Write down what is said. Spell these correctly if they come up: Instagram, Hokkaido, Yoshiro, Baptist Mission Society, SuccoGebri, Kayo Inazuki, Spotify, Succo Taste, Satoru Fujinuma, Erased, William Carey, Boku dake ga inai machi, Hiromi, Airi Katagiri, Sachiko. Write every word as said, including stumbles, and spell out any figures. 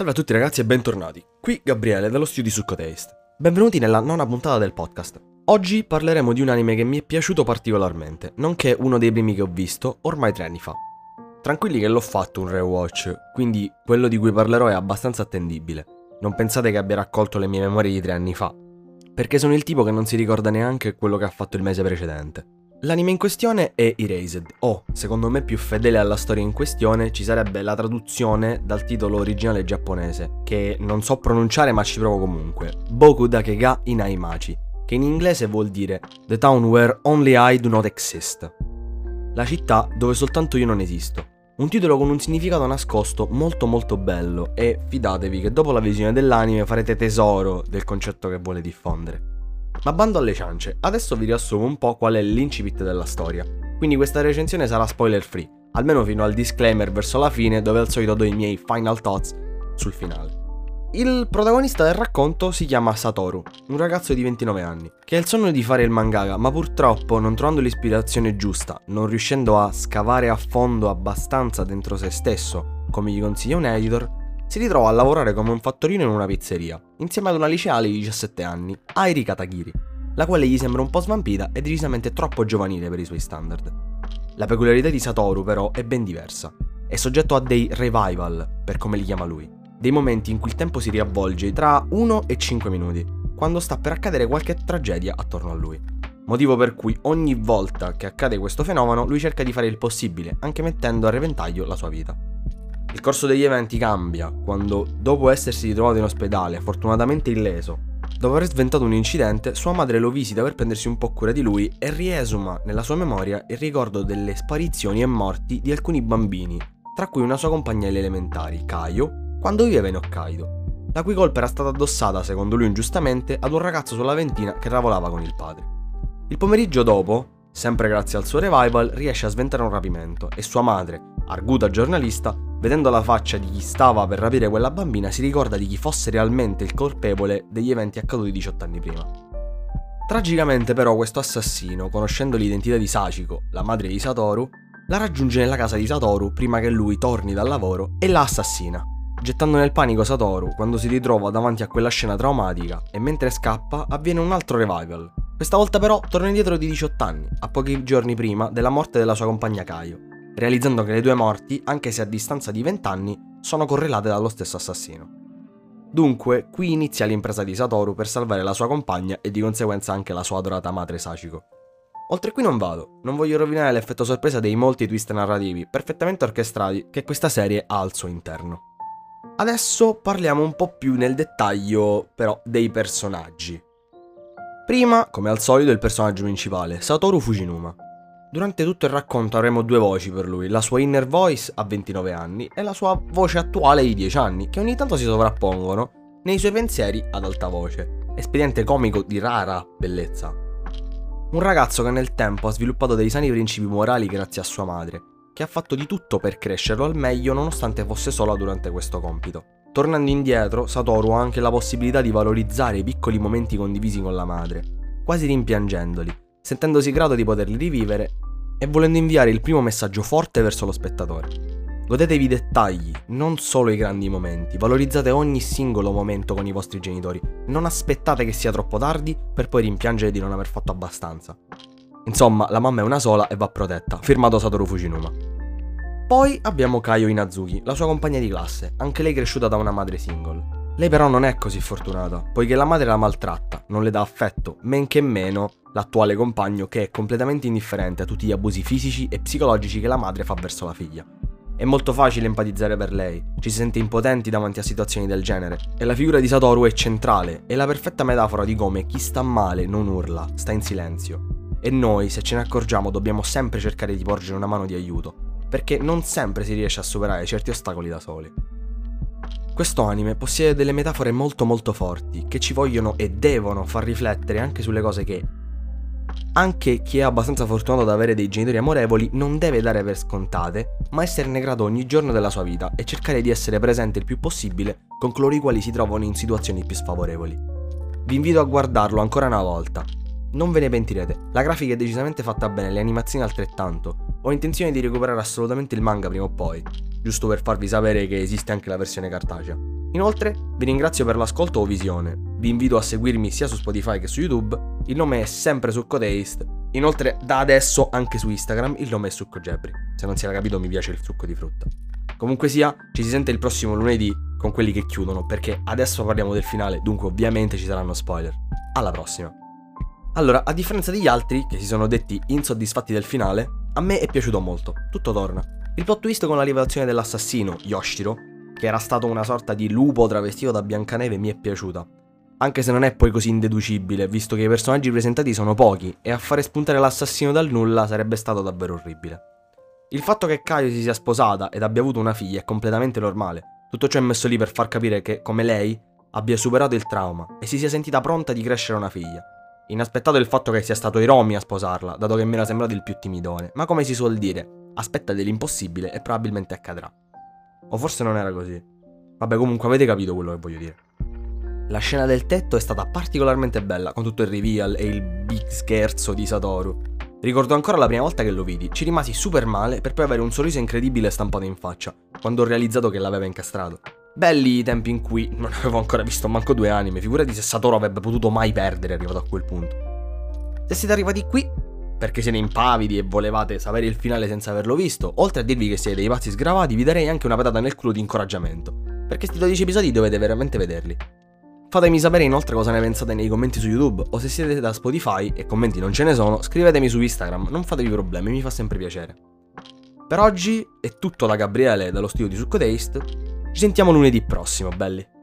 Salve a tutti ragazzi e bentornati, qui Gabriele dello studio di Succo Taste. Benvenuti nella nona puntata del podcast. Oggi parleremo di un anime che mi è piaciuto particolarmente, nonché uno dei primi che ho visto ormai tre anni fa. Tranquilli che l'ho fatto un rewatch, quindi quello di cui parlerò è abbastanza attendibile. Non pensate che abbia raccolto le mie memorie di tre anni fa, perché sono il tipo che non si ricorda neanche quello che ha fatto il mese precedente. L'anime in questione è Erased, o, secondo me più fedele alla storia in questione, ci sarebbe la traduzione dal titolo originale giapponese, che non so pronunciare ma ci provo comunque, Boku dake ga inai machi, che in inglese vuol dire The town where only I do not exist, la città dove soltanto io non esisto. Un titolo con un significato nascosto molto molto bello e fidatevi che dopo la visione dell'anime farete tesoro del concetto che vuole diffondere. Ma bando alle ciance, adesso vi riassumo un po' qual è l'incipit della storia, quindi questa recensione sarà spoiler free, almeno fino al disclaimer verso la fine dove al solito do i miei final thoughts sul finale. Il protagonista del racconto si chiama Satoru, un ragazzo di ventinove anni, che ha il sogno di fare il mangaka, ma purtroppo non trovando l'ispirazione giusta, non riuscendo a scavare a fondo abbastanza dentro se stesso, come gli consiglia un editor, si ritrova a lavorare come un fattorino in una pizzeria, insieme ad una liceale di diciassette anni, Airi Katagiri, la quale gli sembra un po' svampita e decisamente troppo giovanile per i suoi standard. La peculiarità di Satoru però è ben diversa, è soggetto a dei revival, per come li chiama lui, dei momenti in cui il tempo si riavvolge tra uno e cinque minuti, quando sta per accadere qualche tragedia attorno a lui. Motivo per cui ogni volta che accade questo fenomeno lui cerca di fare il possibile, anche mettendo a repentaglio la sua vita. Il corso degli eventi cambia quando, dopo essersi ritrovato in ospedale, fortunatamente illeso, dopo aver sventato un incidente, sua madre lo visita per prendersi un po' cura di lui e riesuma nella sua memoria il ricordo delle sparizioni e morti di alcuni bambini, tra cui una sua compagna alle elementari, Kayo, quando viveva in Hokkaido, la cui colpa era stata addossata, secondo lui ingiustamente, ad un ragazzo sulla ventina che lavorava con il padre. Il pomeriggio dopo, sempre grazie al suo revival, riesce a sventare un rapimento e sua madre, arguta giornalista, vedendo la faccia di chi stava per rapire quella bambina, si ricorda di chi fosse realmente il colpevole degli eventi accaduti diciotto anni prima. Tragicamente però questo assassino, conoscendo l'identità di Sachiko, la madre di Satoru, la raggiunge nella casa di Satoru prima che lui torni dal lavoro e la assassina, gettando nel panico Satoru quando si ritrova davanti a quella scena traumatica e mentre scappa avviene un altro revival. Questa volta però torna indietro di diciotto anni, a pochi giorni prima della morte della sua compagna Kayo, realizzando che le due morti, anche se a distanza di venti anni, sono correlate dallo stesso assassino. Dunque, qui inizia l'impresa di Satoru per salvare la sua compagna e di conseguenza anche la sua adorata madre Sachiko. Oltre qui non vado, non voglio rovinare l'effetto sorpresa dei molti twist narrativi, perfettamente orchestrati, che questa serie ha al suo interno. Adesso parliamo un po' più nel dettaglio, però, dei personaggi. Prima, come al solito, il personaggio principale, Satoru Fujinuma. Durante tutto il racconto avremo due voci per lui, la sua inner voice a ventinove anni e la sua voce attuale di dieci anni, che ogni tanto si sovrappongono nei suoi pensieri ad alta voce, espediente comico di rara bellezza. Un ragazzo che nel tempo ha sviluppato dei sani principi morali grazie a sua madre, che ha fatto di tutto per crescerlo al meglio nonostante fosse sola durante questo compito. Tornando indietro, Satoru ha anche la possibilità di valorizzare i piccoli momenti condivisi con la madre, quasi rimpiangendoli, sentendosi grato di poterli rivivere e volendo inviare il primo messaggio forte verso lo spettatore. Godetevi i dettagli, non solo i grandi momenti, valorizzate ogni singolo momento con i vostri genitori, non aspettate che sia troppo tardi per poi rimpiangere di non aver fatto abbastanza. Insomma, la mamma è una sola e va protetta, firmato Satoru Fujinuma. Poi abbiamo Kayo Inazuki, la sua compagna di classe, anche lei cresciuta da una madre single. Lei però non è così fortunata, poiché la madre la maltratta, non le dà affetto, men che meno l'attuale compagno che è completamente indifferente a tutti gli abusi fisici e psicologici che la madre fa verso la figlia. È molto facile empatizzare per lei, ci si sente impotenti davanti a situazioni del genere, e la figura di Satoru è centrale, è la perfetta metafora di come chi sta male non urla, sta in silenzio. E noi, se ce ne accorgiamo, dobbiamo sempre cercare di porgere una mano di aiuto, perché non sempre si riesce a superare certi ostacoli da soli. Questo anime possiede delle metafore molto molto forti, che ci vogliono e devono far riflettere anche sulle cose che anche chi è abbastanza fortunato ad avere dei genitori amorevoli non deve dare per scontate, ma esserne grato ogni giorno della sua vita e cercare di essere presente il più possibile con coloro i quali si trovano in situazioni più sfavorevoli. Vi invito a guardarlo ancora una volta. Non ve ne pentirete, la grafica è decisamente fatta bene, le animazioni altrettanto. Ho intenzione di recuperare assolutamente il manga prima o poi, giusto per farvi sapere che esiste anche la versione cartacea. Inoltre vi ringrazio per l'ascolto o visione, vi invito a seguirmi sia su Spotify che su YouTube, il nome è sempre Succo Taste, inoltre da adesso anche su Instagram il nome è SuccoGebri, se non si era capito mi piace il succo di frutta. Comunque sia, ci si sente il prossimo lunedì con quelli che chiudono, perché adesso parliamo del finale, dunque ovviamente ci saranno spoiler. Alla prossima! Allora, a differenza degli altri, che si sono detti insoddisfatti del finale, a me è piaciuto molto, tutto torna. Il plot twist con la rivelazione dell'assassino, Yoshiro, che era stato una sorta di lupo travestito da Biancaneve, mi è piaciuta. Anche se non è poi così indeducibile, visto che i personaggi presentati sono pochi, e a fare spuntare l'assassino dal nulla sarebbe stato davvero orribile. Il fatto che Kayo si sia sposata ed abbia avuto una figlia è completamente normale, tutto ciò è messo lì per far capire che, come lei, abbia superato il trauma e si sia sentita pronta di crescere una figlia. Inaspettato il fatto che sia stato Hiromi a sposarla, dato che mi era sembrato il più timidone, ma come si suol dire, aspetta dell'impossibile e probabilmente accadrà. O forse non era così. Vabbè, comunque avete capito quello che voglio dire. La scena del tetto è stata particolarmente bella, con tutto il reveal e il big scherzo di Satoru. Ricordo ancora la prima volta che lo vidi, ci rimasi super male per poi avere un sorriso incredibile stampato in faccia, quando ho realizzato che l'aveva incastrato. Belli i tempi in cui non avevo ancora visto manco due anime, figurati se Satoru avrebbe potuto mai perdere arrivato a quel punto. Se siete arrivati qui, perché siete impavidi e volevate sapere il finale senza averlo visto, oltre a dirvi che siete dei pazzi sgravati, vi darei anche una patata nel culo di incoraggiamento, perché sti dodici episodi dovete veramente vederli. Fatemi sapere inoltre cosa ne pensate nei commenti su YouTube, o se siete da Spotify e commenti non ce ne sono, scrivetemi su Instagram, non fatevi problemi, mi fa sempre piacere. Per oggi è tutto da Gabriele dallo studio di Succo Taste. Ci sentiamo lunedì prossimo, belli!